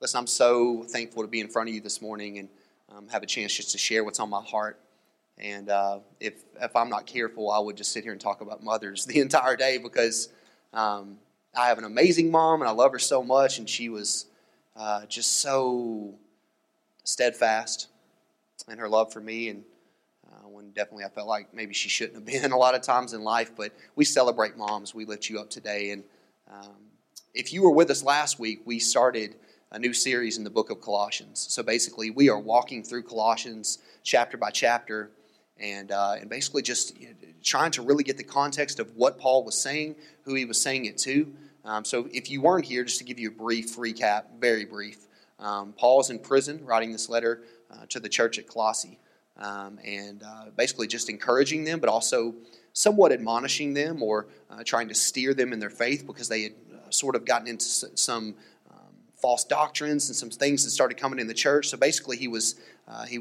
Listen, I'm so thankful to be in front of you this morning and have a chance just to share what's on my heart. And if I'm not careful, I would just sit here and talk about mothers the entire day because I have an amazing mom and I love her so much. And she was just so steadfast in her love for me. And when definitely I felt like maybe she shouldn't have been a lot of times in life. But we celebrate moms. We lift you up today. And if you were with us last week, we started a new series in the book of Colossians. So basically, we are walking through Colossians chapter by chapter. And basically just trying to really get the context of what Paul was saying, who he was saying it to. So if you weren't here, just to give you a brief recap, very brief, Paul's in prison writing this letter to the church at Colossae. And basically just encouraging them, but also somewhat admonishing them or trying to steer them in their faith because they had sort of gotten into some false doctrines and some things that started coming in the church. So basically he was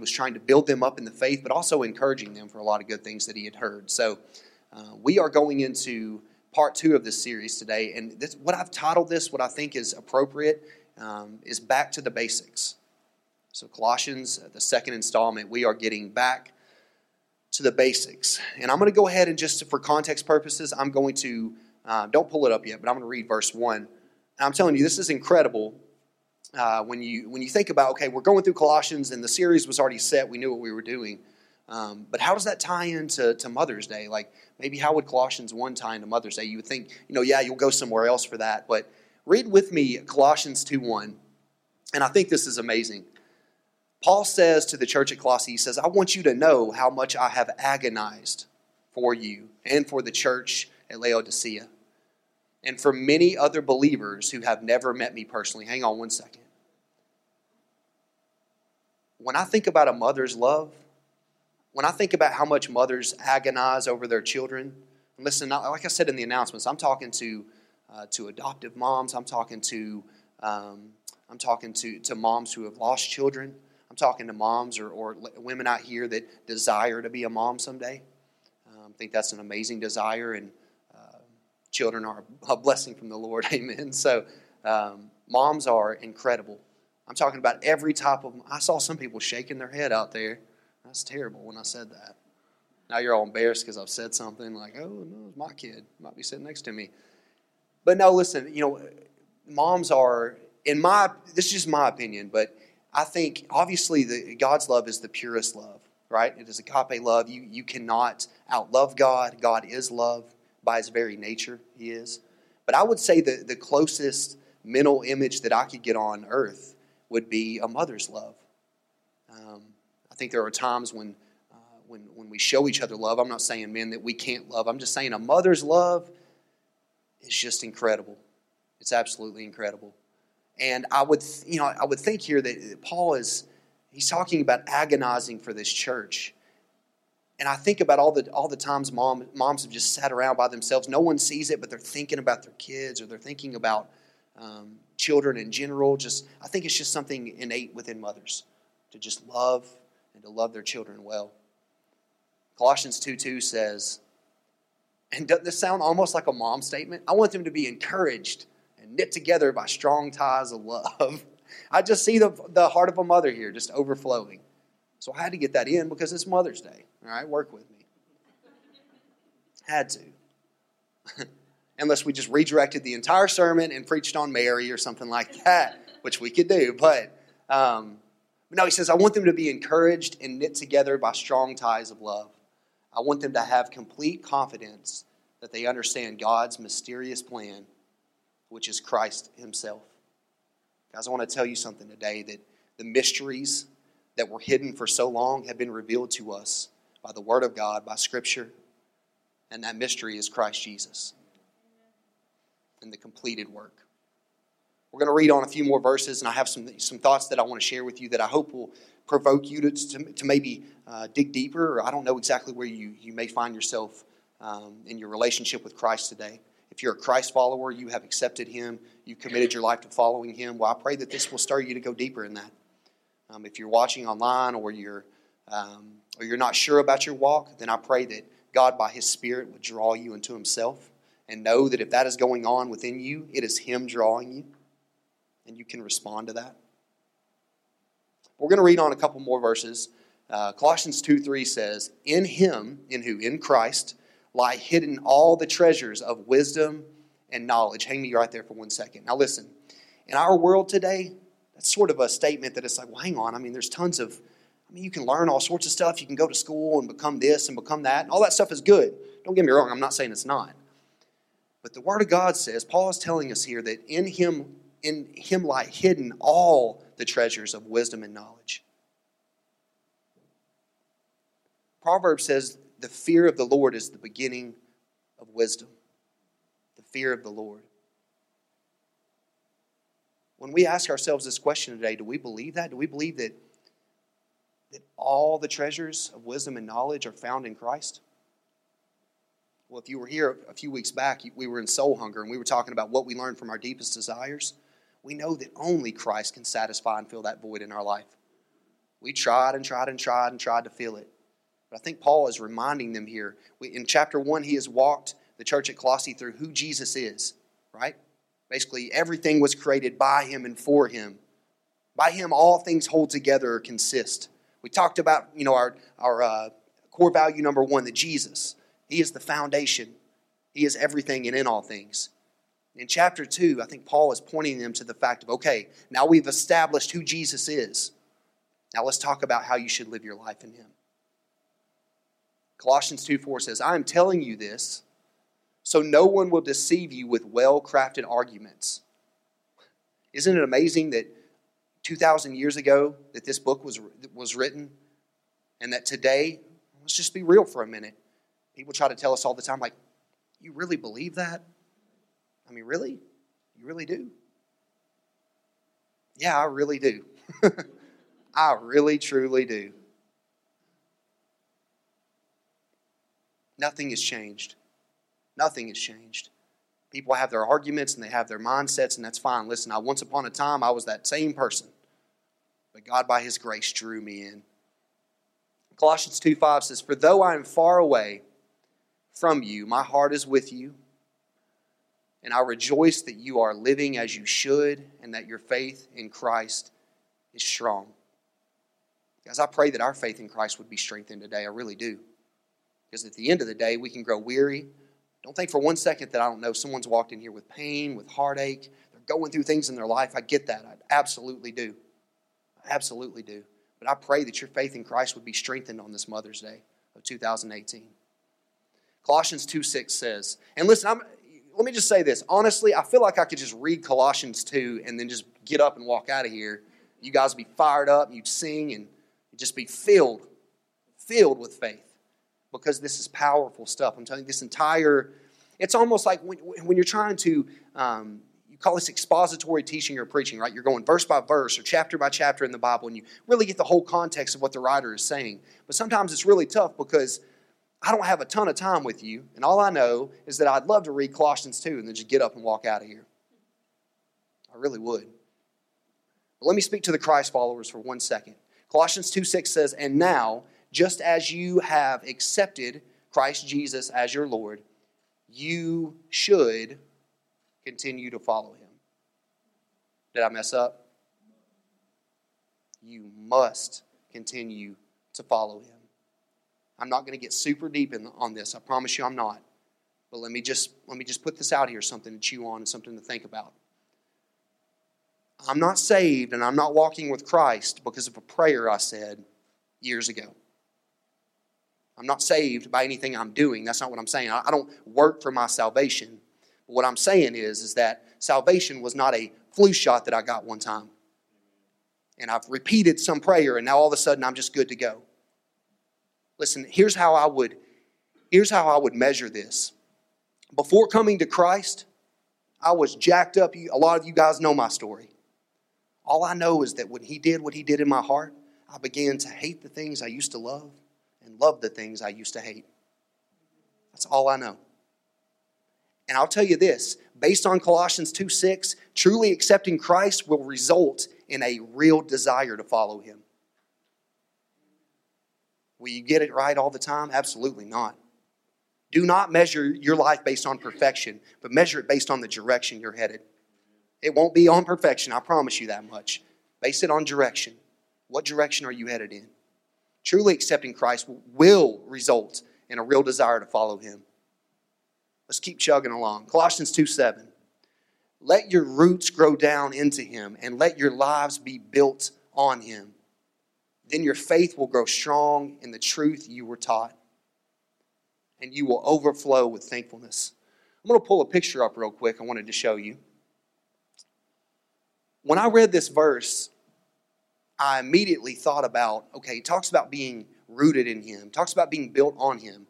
trying to build them up in the faith, but also encouraging them for a lot of good things that he had heard. So we are going into part 2 of this series today. And this, what I've titled this, what I think is appropriate, is Back to the Basics. So Colossians, the second installment, we are getting back to the basics. And I'm going to go ahead and just for context purposes, I'm going to, don't pull it up yet, but I'm going to read verse 1. And I'm telling you, this is incredible. When you think about, okay, we're going through Colossians and the series was already set. We knew what we were doing. But how does that tie into Mother's Day? Like maybe how would Colossians 1 tie into Mother's Day? You would think, you'll go somewhere else for that. But read with me Colossians 2:1. And I think this is amazing. Paul says to the church at Colossae, he says, I want you to know how much I have agonized for you and for the church at Laodicea and for many other believers who have never met me personally. Hang on one second. When I think about a mother's love, when I think about how much mothers agonize over their children, and listen, like I said in the announcements, I'm talking to adoptive moms. I'm talking to moms who have lost children. I'm talking to moms or women out here that desire to be a mom someday. I think that's an amazing desire, and children are a blessing from the Lord. Amen. So moms are incredible. I'm talking about every type of. I saw some people shaking their head out there. That's terrible when I said that. Now you're all embarrassed because I've said something like, oh, no, it's my kid. Might be sitting next to me. But no, listen, moms are, this is just my opinion, but I think obviously God's love is the purest love, right? It is agape love. You cannot outlove God. God is love by his very nature. He is. But I would say the closest mental image that I could get on earth would be a mother's love. I think there are times when we show each other love. I'm not saying, men, that we can't love. I'm just saying a mother's love is just incredible. It's absolutely incredible. And I would think here that Paul he's talking about agonizing for this church. And I think about all the times moms have just sat around by themselves. No one sees it, but they're thinking about their kids or they're thinking about children in general. I think it's just something innate within mothers to just love and to love their children well. Colossians 2:2 says, and doesn't this sound almost like a mom statement? I want them to be encouraged and knit together by strong ties of love. I just see the heart of a mother here just overflowing. So I had to get that in because it's Mother's Day. All right, work with me. Had to. Unless we just redirected the entire sermon and preached on Mary or something like that, which we could do. But no, he says, I want them to be encouraged and knit together by strong ties of love. I want them to have complete confidence that they understand God's mysterious plan, which is Christ himself. Guys, I want to tell you something today, that the mysteries that were hidden for so long have been revealed to us by the Word of God, by Scripture, and that mystery is Christ Jesus and the completed work. We're going to read on a few more verses, and I have some thoughts that I want to share with you that I hope will provoke you to maybe dig deeper, or I don't know exactly where you may find yourself in your relationship with Christ today. If you're a Christ follower, you have accepted him, you've committed your life to following him. Well, I pray that this will stir you to go deeper in that. If you're watching online or you're not sure about your walk, then I pray that God, by his Spirit, would draw you into himself, and know that if that is going on within you, it is him drawing you, and you can respond to that. We're going to read on a couple more verses. Colossians 2:3 says, in him, in who? In Christ, lie hidden all the treasures of wisdom and knowledge. Hang me right there for 1 second. Now listen, in our world today, that's sort of a statement that it's like, well, hang on. I mean, there's tons of, you can learn all sorts of stuff. You can go to school and become this and become that. And all that stuff is good. Don't get me wrong. I'm not saying it's not. But the Word of God says, Paul is telling us here that in him lie hidden all the treasures of wisdom and knowledge. Proverbs says, the fear of the Lord is the beginning of wisdom. The fear of the Lord. When we ask ourselves this question today, do we believe that? Do we believe that all the treasures of wisdom and knowledge are found in Christ? Well, if you were here a few weeks back, we were in Soul Hunger, and we were talking about what we learned from our deepest desires. We know that only Christ can satisfy and fill that void in our life. We tried and tried and tried and tried to fill it. But I think Paul is reminding them here. In chapter 1, he has walked the church at Colossae through who Jesus is, right? Basically, everything was created by him and for him. By him, all things hold together or consist. We talked about, our core value number one, that Jesus, he is the foundation. He is everything and in all things. In chapter 2, I think Paul is pointing them to the fact of, okay, now we've established who Jesus is. Now let's talk about how you should live your life in him. Colossians 2:4 says, I am telling you this, so no one will deceive you with well-crafted arguments. Isn't it amazing that 2,000 years ago that this book was written, and that today, let's just be real for a minute, people try to tell us all the time, like, you really believe that? I mean, really? You really do? Yeah, I really do. I really, truly do. Nothing has changed. Nothing has changed. People have their arguments and they have their mindsets, and that's fine. Listen, once upon a time, I was that same person. But God, by his grace, drew me in. Colossians 2:5 says, for though I am far away from you, my heart is with you, and I rejoice that you are living as you should and that your faith in Christ is strong. Guys, I pray that our faith in Christ would be strengthened today. I really do. Because at the end of the day, we can grow weary. Don't think for 1 second that I don't know. Someone's walked in here with pain, with heartache. They're going through things in their life. I get that. I absolutely do. I absolutely do. But I pray that your faith in Christ would be strengthened on this Mother's Day of 2018. Colossians 2:6 says, and listen, let me just say this. Honestly, I feel like I could just read Colossians 2 and then just get up and walk out of here. You guys would be fired up. You'd sing and you'd just be filled with faith. Because this is powerful stuff. I'm telling you, it's almost like when you're trying to, you call this expository teaching or preaching, right? You're going verse by verse or chapter by chapter in the Bible, and you really get the whole context of what the writer is saying. But sometimes it's really tough because I don't have a ton of time with you, and all I know is that I'd love to read Colossians 2 and then just get up and walk out of here. I really would. But let me speak to the Christ followers for 1 second. Colossians 2:6 says, and now, just as you have accepted Christ Jesus as your Lord, you should continue to follow him. Did I mess up? You must continue to follow him. I'm not going to get super deep on this. I promise you I'm not. But let me just put this out here, something to chew on and something to think about. I'm not saved and I'm not walking with Christ because of a prayer I said years ago. I'm not saved by anything I'm doing. That's not what I'm saying. I don't work for my salvation. But what I'm saying is that salvation was not a flu shot that I got one time. And I've repeated some prayer, and now all of a sudden I'm just good to go. Listen, here's how I would measure this. Before coming to Christ, I was jacked up. A lot of you guys know my story. All I know is that when he did what he did in my heart, I began to hate the things I used to love. And love the things I used to hate. That's all I know. And I'll tell you this, based on Colossians 2:6, truly accepting Christ will result in a real desire to follow him. Will you get it right all the time? Absolutely not. Do not measure your life based on perfection, but measure it based on the direction you're headed. It won't be on perfection, I promise you that much. Base it on direction. What direction are you headed in? Truly accepting Christ will result in a real desire to follow him. Let's keep chugging along. Colossians 2:7. Let your roots grow down into him and let your lives be built on him. Then your faith will grow strong in the truth you were taught. And you will overflow with thankfulness. I'm going to pull a picture up real quick. I wanted to show you. When I read this verse, I immediately thought about, okay, it talks about being rooted in him. It talks about being built on him.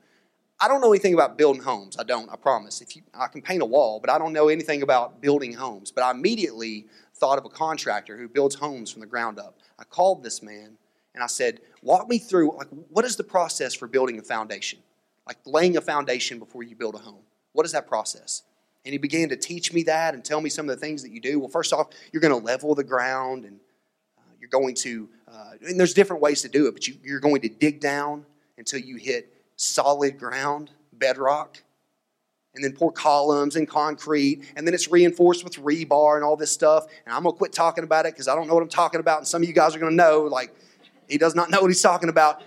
I don't know anything about building homes. I don't, I promise. I can paint a wall, but I don't know anything about building homes. But I immediately thought of a contractor who builds homes from the ground up. I called this man and I said, walk me through, like, what is the process for building a foundation? Like laying a foundation before you build a home. What is that process? And he began to teach me that and tell me some of the things that you do. Well, first off, you're going to level the ground and you're going to, and there's different ways to do it, but you're going to dig down until you hit solid ground, bedrock, and then pour columns and concrete, and then it's reinforced with rebar and all this stuff. And I'm going to quit talking about it because I don't know what I'm talking about, and some of you guys are going to know, like, he does not know what he's talking about.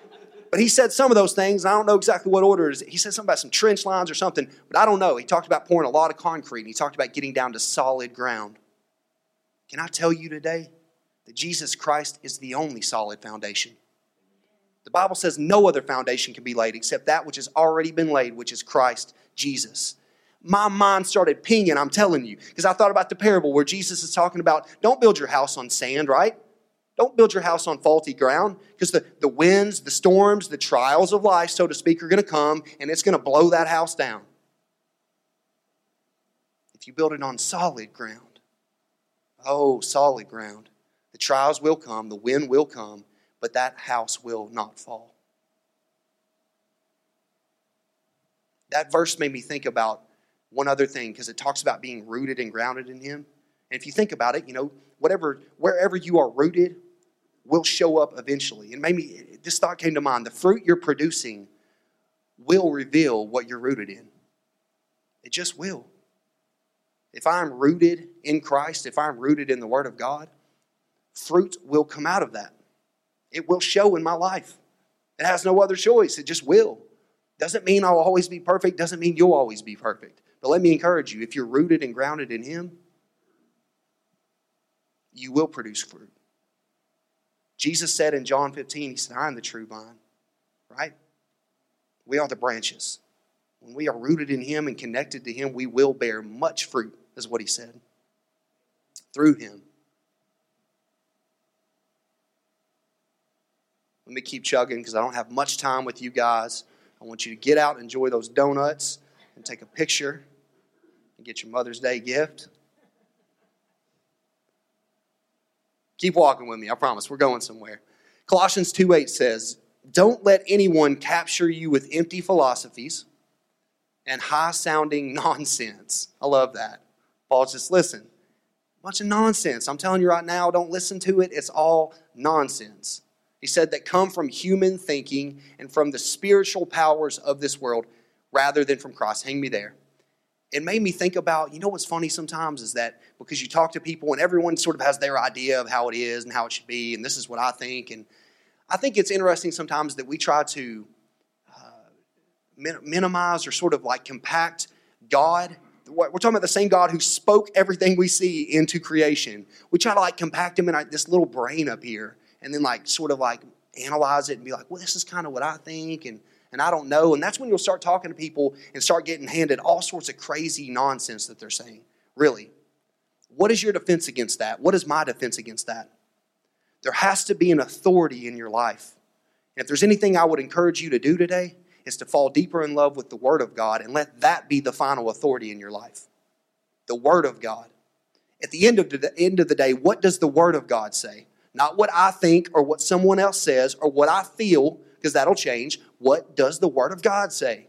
But he said some of those things, and I don't know exactly what order it is. He said something about some trench lines or something, but I don't know. He talked about pouring a lot of concrete, and he talked about getting down to solid ground. Can I tell you today that Jesus Christ is the only solid foundation? The Bible says no other foundation can be laid except that which has already been laid, which is Christ Jesus. My mind started pinging, I'm telling you, because I thought about the parable where Jesus is talking about don't build your house on sand, right? Don't build your house on faulty ground because the winds, the storms, the trials of life, so to speak, are going to come and it's going to blow that house down. If you build it on solid ground, oh, solid ground, the trials will come, the wind will come, but that house will not fall. That verse made me think about one other thing because it talks about being rooted and grounded in him. And if you think about it, you know, wherever you are rooted will show up eventually. And maybe this thought came to mind. The fruit you're producing will reveal what you're rooted in. It just will. If I'm rooted in Christ, if I'm rooted in the Word of God, fruit will come out of that. It will show in my life. It has no other choice. It just will. Doesn't mean I'll always be perfect. Doesn't mean you'll always be perfect. But let me encourage you, if you're rooted and grounded in him, you will produce fruit. Jesus said in John 15, he said, I am the true vine, right? We are the branches. When we are rooted in him and connected to him, we will bear much fruit, is what he said, through him. Let me keep chugging because I don't have much time with you guys. I want you to get out, enjoy those donuts, and take a picture and get your Mother's Day gift. Keep walking with me. I promise we're going somewhere. Colossians 2:8 says, don't let anyone capture you with empty philosophies and high-sounding nonsense. I love that. Paul, just listen. A bunch of nonsense. I'm telling you right now, don't listen to it. It's all nonsense. He said that come from human thinking and from the spiritual powers of this world rather than from Christ. Hang me there. It made me think about, you know what's funny sometimes is that because you talk to people and everyone sort of has their idea of how it is and how it should be and this is what I think. And I think it's interesting sometimes that we try to minimize or sort of like compact God. We're talking about the same God who spoke everything we see into creation. We try to like compact him in this little brain up here. And then like sort of like analyze it and be like, well, this is kind of what I think and I don't know. And that's when you'll start talking to people and start getting handed all sorts of crazy nonsense that they're saying. Really. What is your defense against that? What is my defense against that? There has to be an authority in your life. And if there's anything I would encourage you to do today, is to fall deeper in love with the Word of God and let that be the final authority in your life. The Word of God. At the end of the day, what does the Word of God say? Not what I think or what someone else says or what I feel, because that'll change. What does the Word of God say?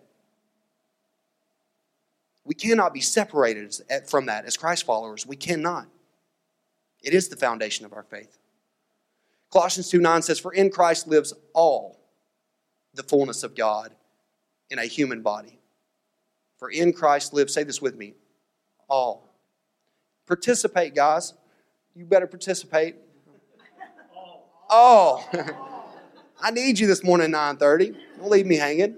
We cannot be separated from that as Christ followers. We cannot. It is the foundation of our faith. Colossians 2:9 says, for in Christ lives all the fullness of God in a human body. For in Christ lives, say this with me, all. Participate, guys. You better participate. Oh, I need you this morning at 9:30. Don't leave me hanging.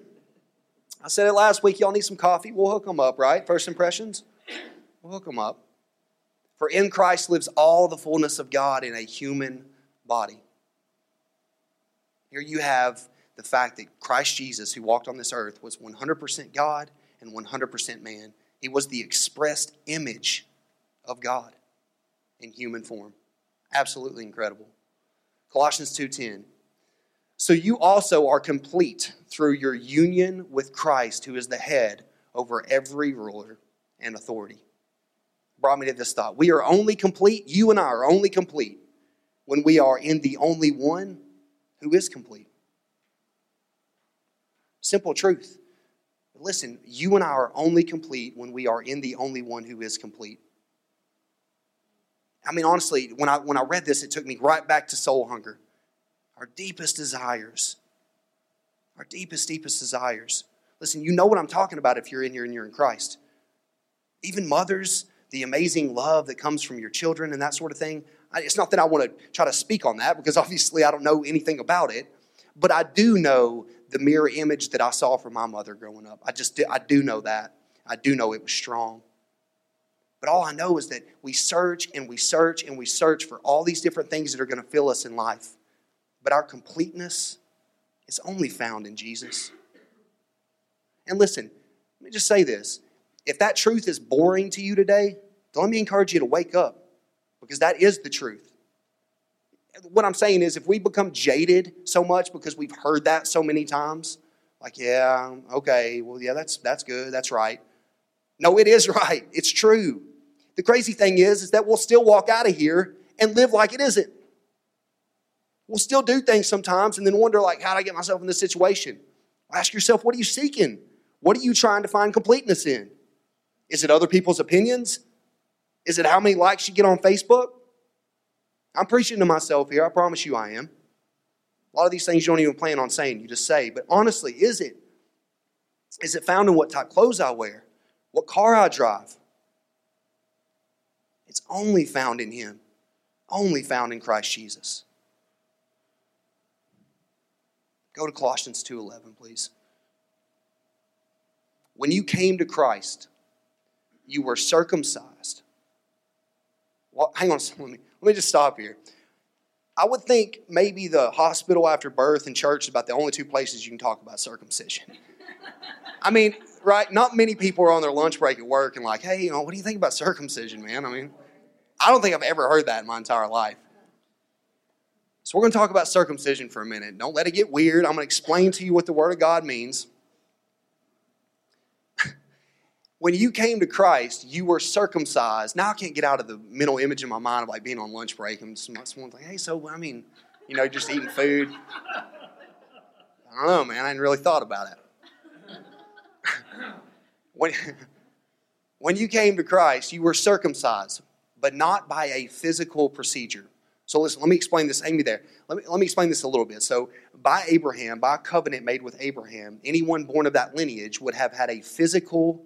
I said it last week. Y'all need some coffee? We'll hook them up, right? First impressions? We'll hook them up. For in Christ lives all the fullness of God in a human body. Here you have the fact that Christ Jesus, who walked on this earth, was 100% God and 100% man. He was the expressed image of God in human form. Absolutely incredible. Colossians 2:10. So you also are complete through your union with Christ, who is the head over every ruler and authority. Brought me to this thought. We are only complete, you and I are only complete, when we are in the only one who is complete. Simple truth. Listen, you and I are only complete when we are in the only one who is complete. I mean, honestly, when I read this, it took me right back to soul hunger. Our deepest desires. Listen, you know what I'm talking about if you're in here and you're in Christ. Even mothers, the amazing love that comes from your children and that sort of thing. It's not that I want to try to speak on that, because obviously I don't know anything about it. But I do know the mirror image that I saw from my mother growing up. I do know that. I do know it was strong. But all I know is that we search for all these different things that are going to fill us in life. But our completeness is only found in Jesus. And listen, let me just say this. If that truth is boring to you today, then let me encourage you to wake up, because that is the truth. What I'm saying is, if we become jaded so much because we've heard that so many times, like, yeah, okay, well, yeah, that's good, that's right. No, it is right. It's true. The crazy thing is that we'll still walk out of here and live like it isn't. We'll still do things sometimes and then wonder, like, how did I get myself in this situation? Ask yourself, what are you seeking? What are you trying to find completeness in? Is it other people's opinions? Is it how many likes you get on Facebook? I'm preaching to myself here. I promise you I am. A lot of these things you don't even plan on saying. You just say. But honestly, is it? Is it found in what type of clothes I wear? What car I drive? It's only found in Him. Only found in Christ Jesus. Go to Colossians 2:11, please. When you came to Christ, you were circumcised. Well, hang on a second. Let me just stop here. I would think maybe the hospital after birth and church is about the only two places you can talk about circumcision. I mean, right? Not many people are on their lunch break at work and like, hey, you know, what do you think about circumcision, man? I mean, I don't think I've ever heard that in my entire life. So we're going to talk about circumcision for a minute. Don't let it get weird. I'm going to explain to you what the Word of God means. When you came to Christ, you were circumcised. Now I can't get out of the mental image in my mind of like being on lunch break and someone's like, hey, so, I mean, you know, just eating food. I don't know, man. I hadn't really thought about it. When you came to Christ, you were circumcised, but not by a physical procedure. So listen, let me explain this. Hang me there. Let me explain this a little bit. So by Abraham, by a covenant made with Abraham, anyone born of that lineage would have had a physical,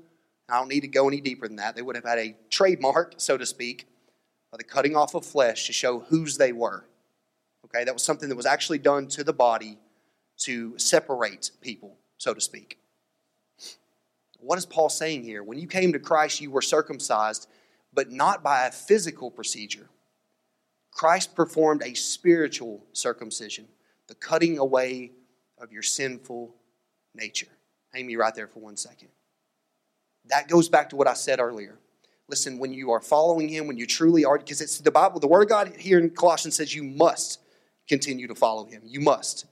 I don't need to go any deeper than that. They would have had a trademark, so to speak, by the cutting off of flesh to show whose they were. Okay, that was something that was actually done to the body to separate people, so to speak. What is Paul saying here? When you came to Christ, you were circumcised, but not by a physical procedure. Christ performed a spiritual circumcision, the cutting away of your sinful nature. Hang me right there for 1 second. That goes back to what I said earlier. Listen, when you are following Him, when you truly are, because it's the Bible, the Word of God here in Colossians says you must continue to follow Him. You must.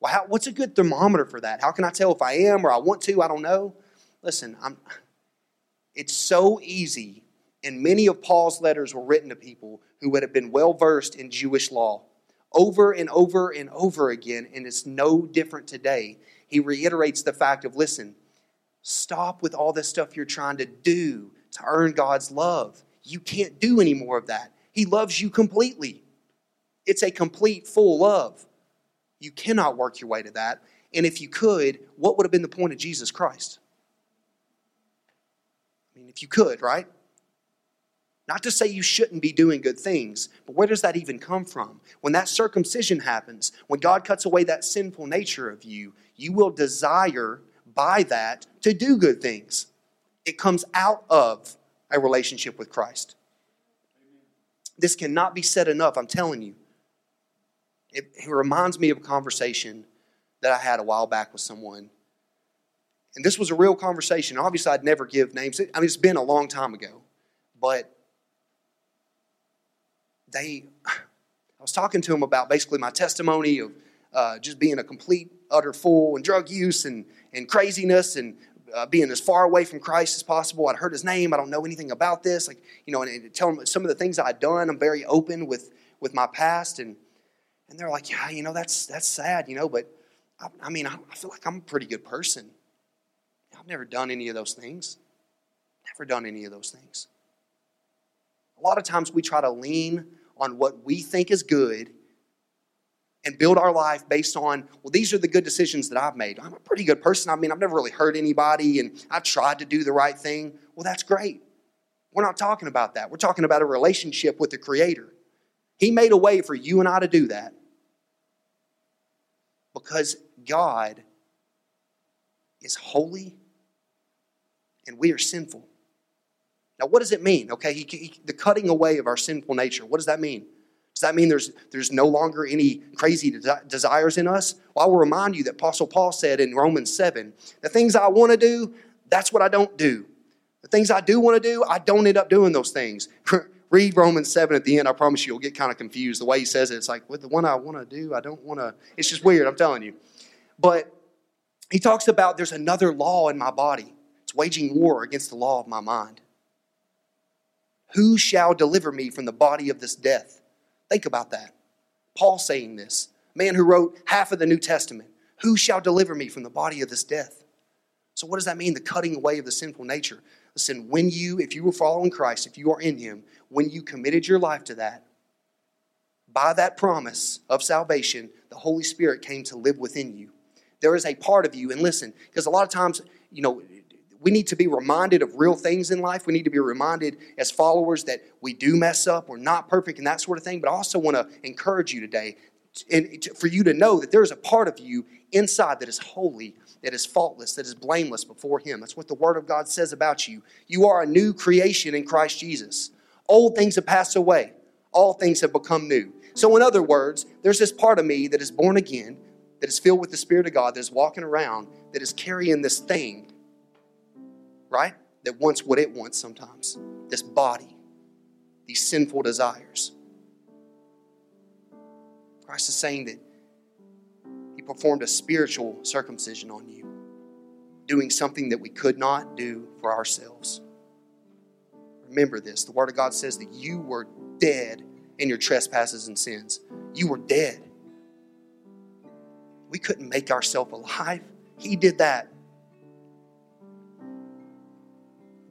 Well, what's a good thermometer for that? How can I tell if I am or I want to? I don't know. Listen, it's so easy, and many of Paul's letters were written to people who would have been well-versed in Jewish law over and over and over again, and it's no different today. He reiterates the fact of, listen, stop with all this stuff you're trying to do to earn God's love. You can't do any more of that. He loves you completely. It's a complete, full love. You cannot work your way to that. And if you could, what would have been the point of Jesus Christ? I mean, if you could, right? Not to say you shouldn't be doing good things, but where does that even come from? When that circumcision happens, when God cuts away that sinful nature of you, you will desire by that to do good things. It comes out of a relationship with Christ. This cannot be said enough, I'm telling you. It reminds me of a conversation that I had a while back with someone. And this was a real conversation. Obviously, I'd never give names. I mean, it's been a long time ago. But I was talking to them about basically my testimony of just being a complete, utter fool and drug use and craziness and being as far away from Christ as possible. I'd heard his name. I don't know anything about this. Like, you know, and tell them some of the things I'd done. I'm very open with my past. And they're like, yeah, you know, that's sad, you know, but I mean, I feel like I'm a pretty good person. I've never done any of those things. Never done any of those things. A lot of times we try to lean on what we think is good and build our life based on, well, these are the good decisions that I've made. I'm a pretty good person. I mean, I've never really hurt anybody, and I've tried to do the right thing. Well, that's great. We're not talking about that. We're talking about a relationship with the Creator. He made a way for you and I to do that because God is holy and we are sinful. Now, what does it mean? Okay, the cutting away of our sinful nature. What does that mean? Does that mean there's no longer any crazy desires in us? Well, I will remind you that Apostle Paul said in Romans 7, the things I want to do, that's what I don't do. The things I do want to do, I don't end up doing those things. Read Romans 7 at the end. I promise you'll get kind of confused. The way he says it, it's like, what the one I want to do, I don't want to. It's just weird, I'm telling you. But he talks about there's another law in my body. It's waging war against the law of my mind. Who shall deliver me from the body of this death? Think about that. Paul saying this, man who wrote half of the New Testament. Who shall deliver me from the body of this death? So what does that mean, the cutting away of the sinful nature? Listen, if you were following Christ, if you are in Him, when you committed your life to that, by that promise of salvation, the Holy Spirit came to live within you. There is a part of you, and listen, because a lot of times, you know, we need to be reminded of real things in life. We need to be reminded as followers that we do mess up. We're not perfect and that sort of thing. But I also want to encourage you today for you to know that there is a part of you inside that is holy, that is faultless, that is blameless before Him. That's what the Word of God says about you. You are a new creation in Christ Jesus. Old things have passed away. All things have become new. So in other words, there's this part of me that is born again, that is filled with the Spirit of God, that is walking around, that is carrying this thing, right? That wants what it wants sometimes. This body, these sinful desires. Christ is saying that He performed a spiritual circumcision on you, doing something that we could not do for ourselves. Remember this. The Word of God says that you were dead in your trespasses and sins. You were dead. We couldn't make ourselves alive. He did that.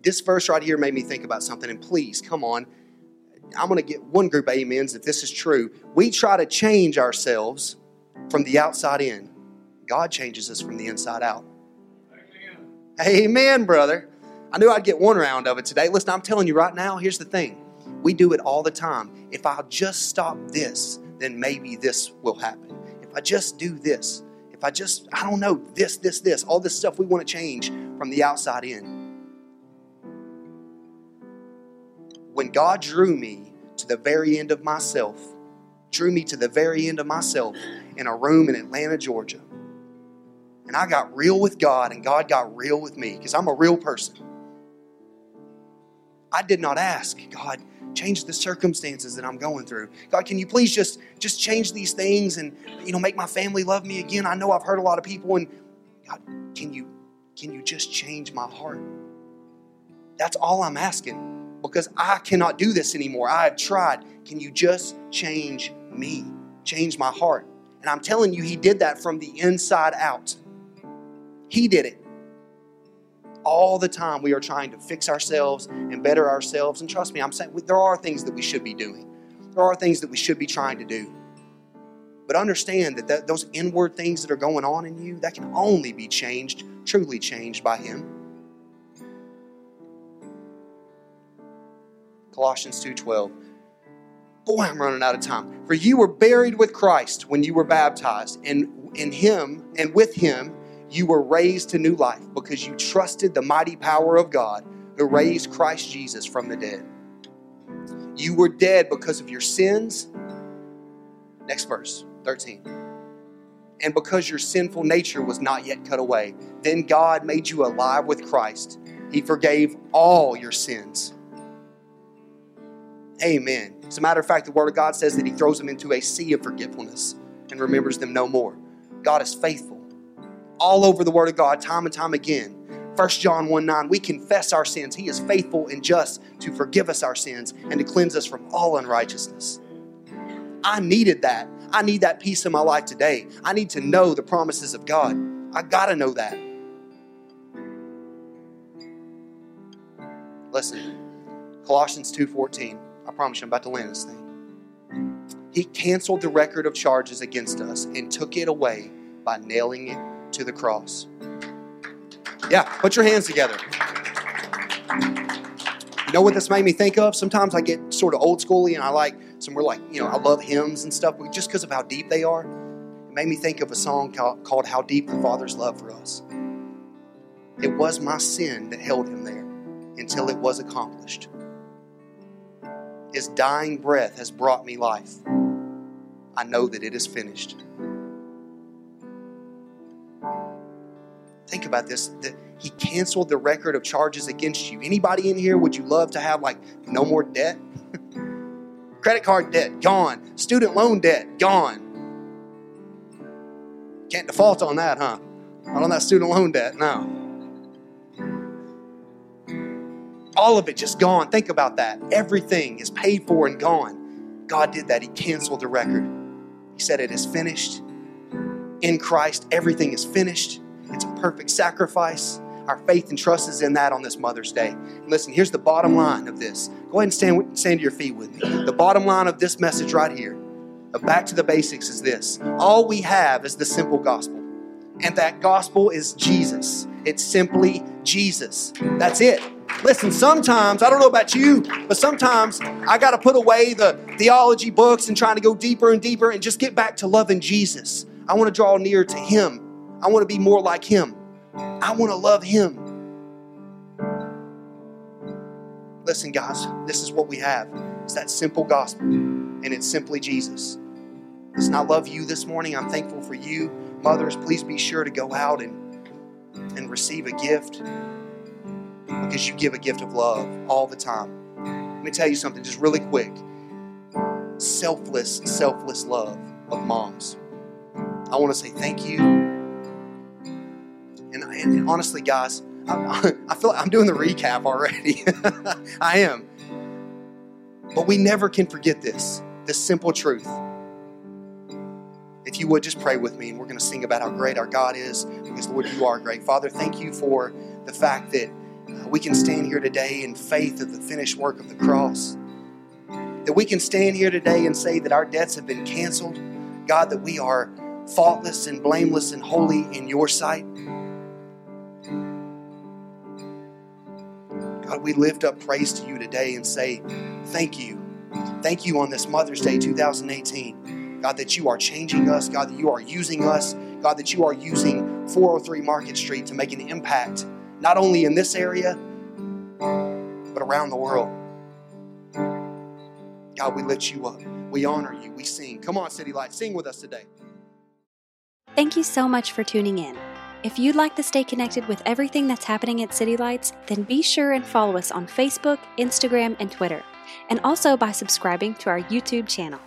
This verse right here made me think about something, and please, come on. I'm going to get one group amens if this is true. We try to change ourselves from the outside in. God changes us from the inside out. Amen. Amen, brother. I knew I'd get one round of it today. Listen, I'm telling you right now, here's the thing. We do it all the time. If I'll just stop this, then maybe this will happen. If I just do this, if I just, I don't know, this, all this stuff we want to change from the outside in. When God drew me to the very end of myself, in a room in Atlanta, Georgia, and I got real with God and God got real with me because I'm a real person. I did not ask, God, change the circumstances that I'm going through. God, can you please just change these things and, you know, make my family love me again? I know I've hurt a lot of people, and God, can you just change my heart? That's all I'm asking. Because I cannot do this anymore. I have tried. Can you just change me? Change my heart. And I'm telling you, He did that from the inside out. He did it. All the time we are trying to fix ourselves and better ourselves. And trust me, I'm saying there are things that we should be doing. There are things that we should be trying to do. But understand that those inward things that are going on in you, that can only be changed, truly changed by Him. Colossians 2:12. Boy, I'm running out of time. For you were buried with Christ when you were baptized, and in him and with him you were raised to new life because you trusted the mighty power of God who raised Christ Jesus from the dead. You were dead because of your sins. Next verse, 13. And because your sinful nature was not yet cut away, then God made you alive with Christ. He forgave all your sins. Amen. As a matter of fact, the Word of God says that He throws them into a sea of forgetfulness and remembers them no more. God is faithful. All over the Word of God, time and time again. 1 John 1:9, we confess our sins. He is faithful and just to forgive us our sins and to cleanse us from all unrighteousness. I needed that. I need that peace in my life today. I need to know the promises of God. I got to know that. Listen, Colossians 2:14. I promise you I'm about to land this thing. He canceled the record of charges against us and took it away by nailing it to the cross. Yeah, put your hands together. You know what this made me think of? Sometimes I get sort of old schooly and I like some, we're like, you know, I love hymns and stuff, but just because of how deep they are, it made me think of a song called How Deep the Father's Love for Us. It was my sin that held him there until it was accomplished. His dying breath has brought me life. I know that it is finished. Think about this, that he canceled the record of charges against you. Anybody in here, would you love to have like no more debt? Credit card debt, gone. Student loan debt, gone. Can't default on that, huh? Not on that student loan debt, no. All of it just gone. Think about that. Everything is paid for and gone. God did that. He canceled the record. He said it is finished. In Christ, everything is finished. It's a perfect sacrifice. Our faith and trust is in that on this Mother's Day. And listen, here's the bottom line of this. Go ahead and stand to your feet with me. The bottom line of this message right here, back to the basics, is this. All we have is the simple gospel. And that gospel is Jesus. It's simply Jesus. That's it. Listen, sometimes, I don't know about you, but sometimes I got to put away the theology books and trying to go deeper and deeper and just get back to loving Jesus. I want to draw near to Him. I want to be more like Him. I want to love Him. Listen, guys, this is what we have. It's that simple gospel, and it's simply Jesus. Listen, I love you this morning. I'm thankful for you. Mothers, please be sure to go out and receive a gift, because you give a gift of love all the time. Let me tell you something just really quick. Selfless love of moms. I want to say thank you. And honestly, guys, I feel like I'm doing the recap already. I am. But we never can forget this simple truth. If you would, just pray with me, and we're going to sing about how great our God is, because, Lord, you are great. Father, thank you for the fact that we can stand here today in faith of the finished work of the cross. That we can stand here today and say that our debts have been canceled. God, that we are faultless and blameless and holy in your sight. God, we lift up praise to you today and say, thank you. Thank you on this Mother's Day 2018. God, that you are changing us. God, that you are using us. God, that you are using 403 Market Street to make an impact, not only in this area, but around the world. God, we lift you up. We honor you. We sing. Come on, City Lights, sing with us today. Thank you so much for tuning in. If you'd like to stay connected with everything that's happening at City Lights, then be sure and follow us on Facebook, Instagram, and Twitter, and also by subscribing to our YouTube channel.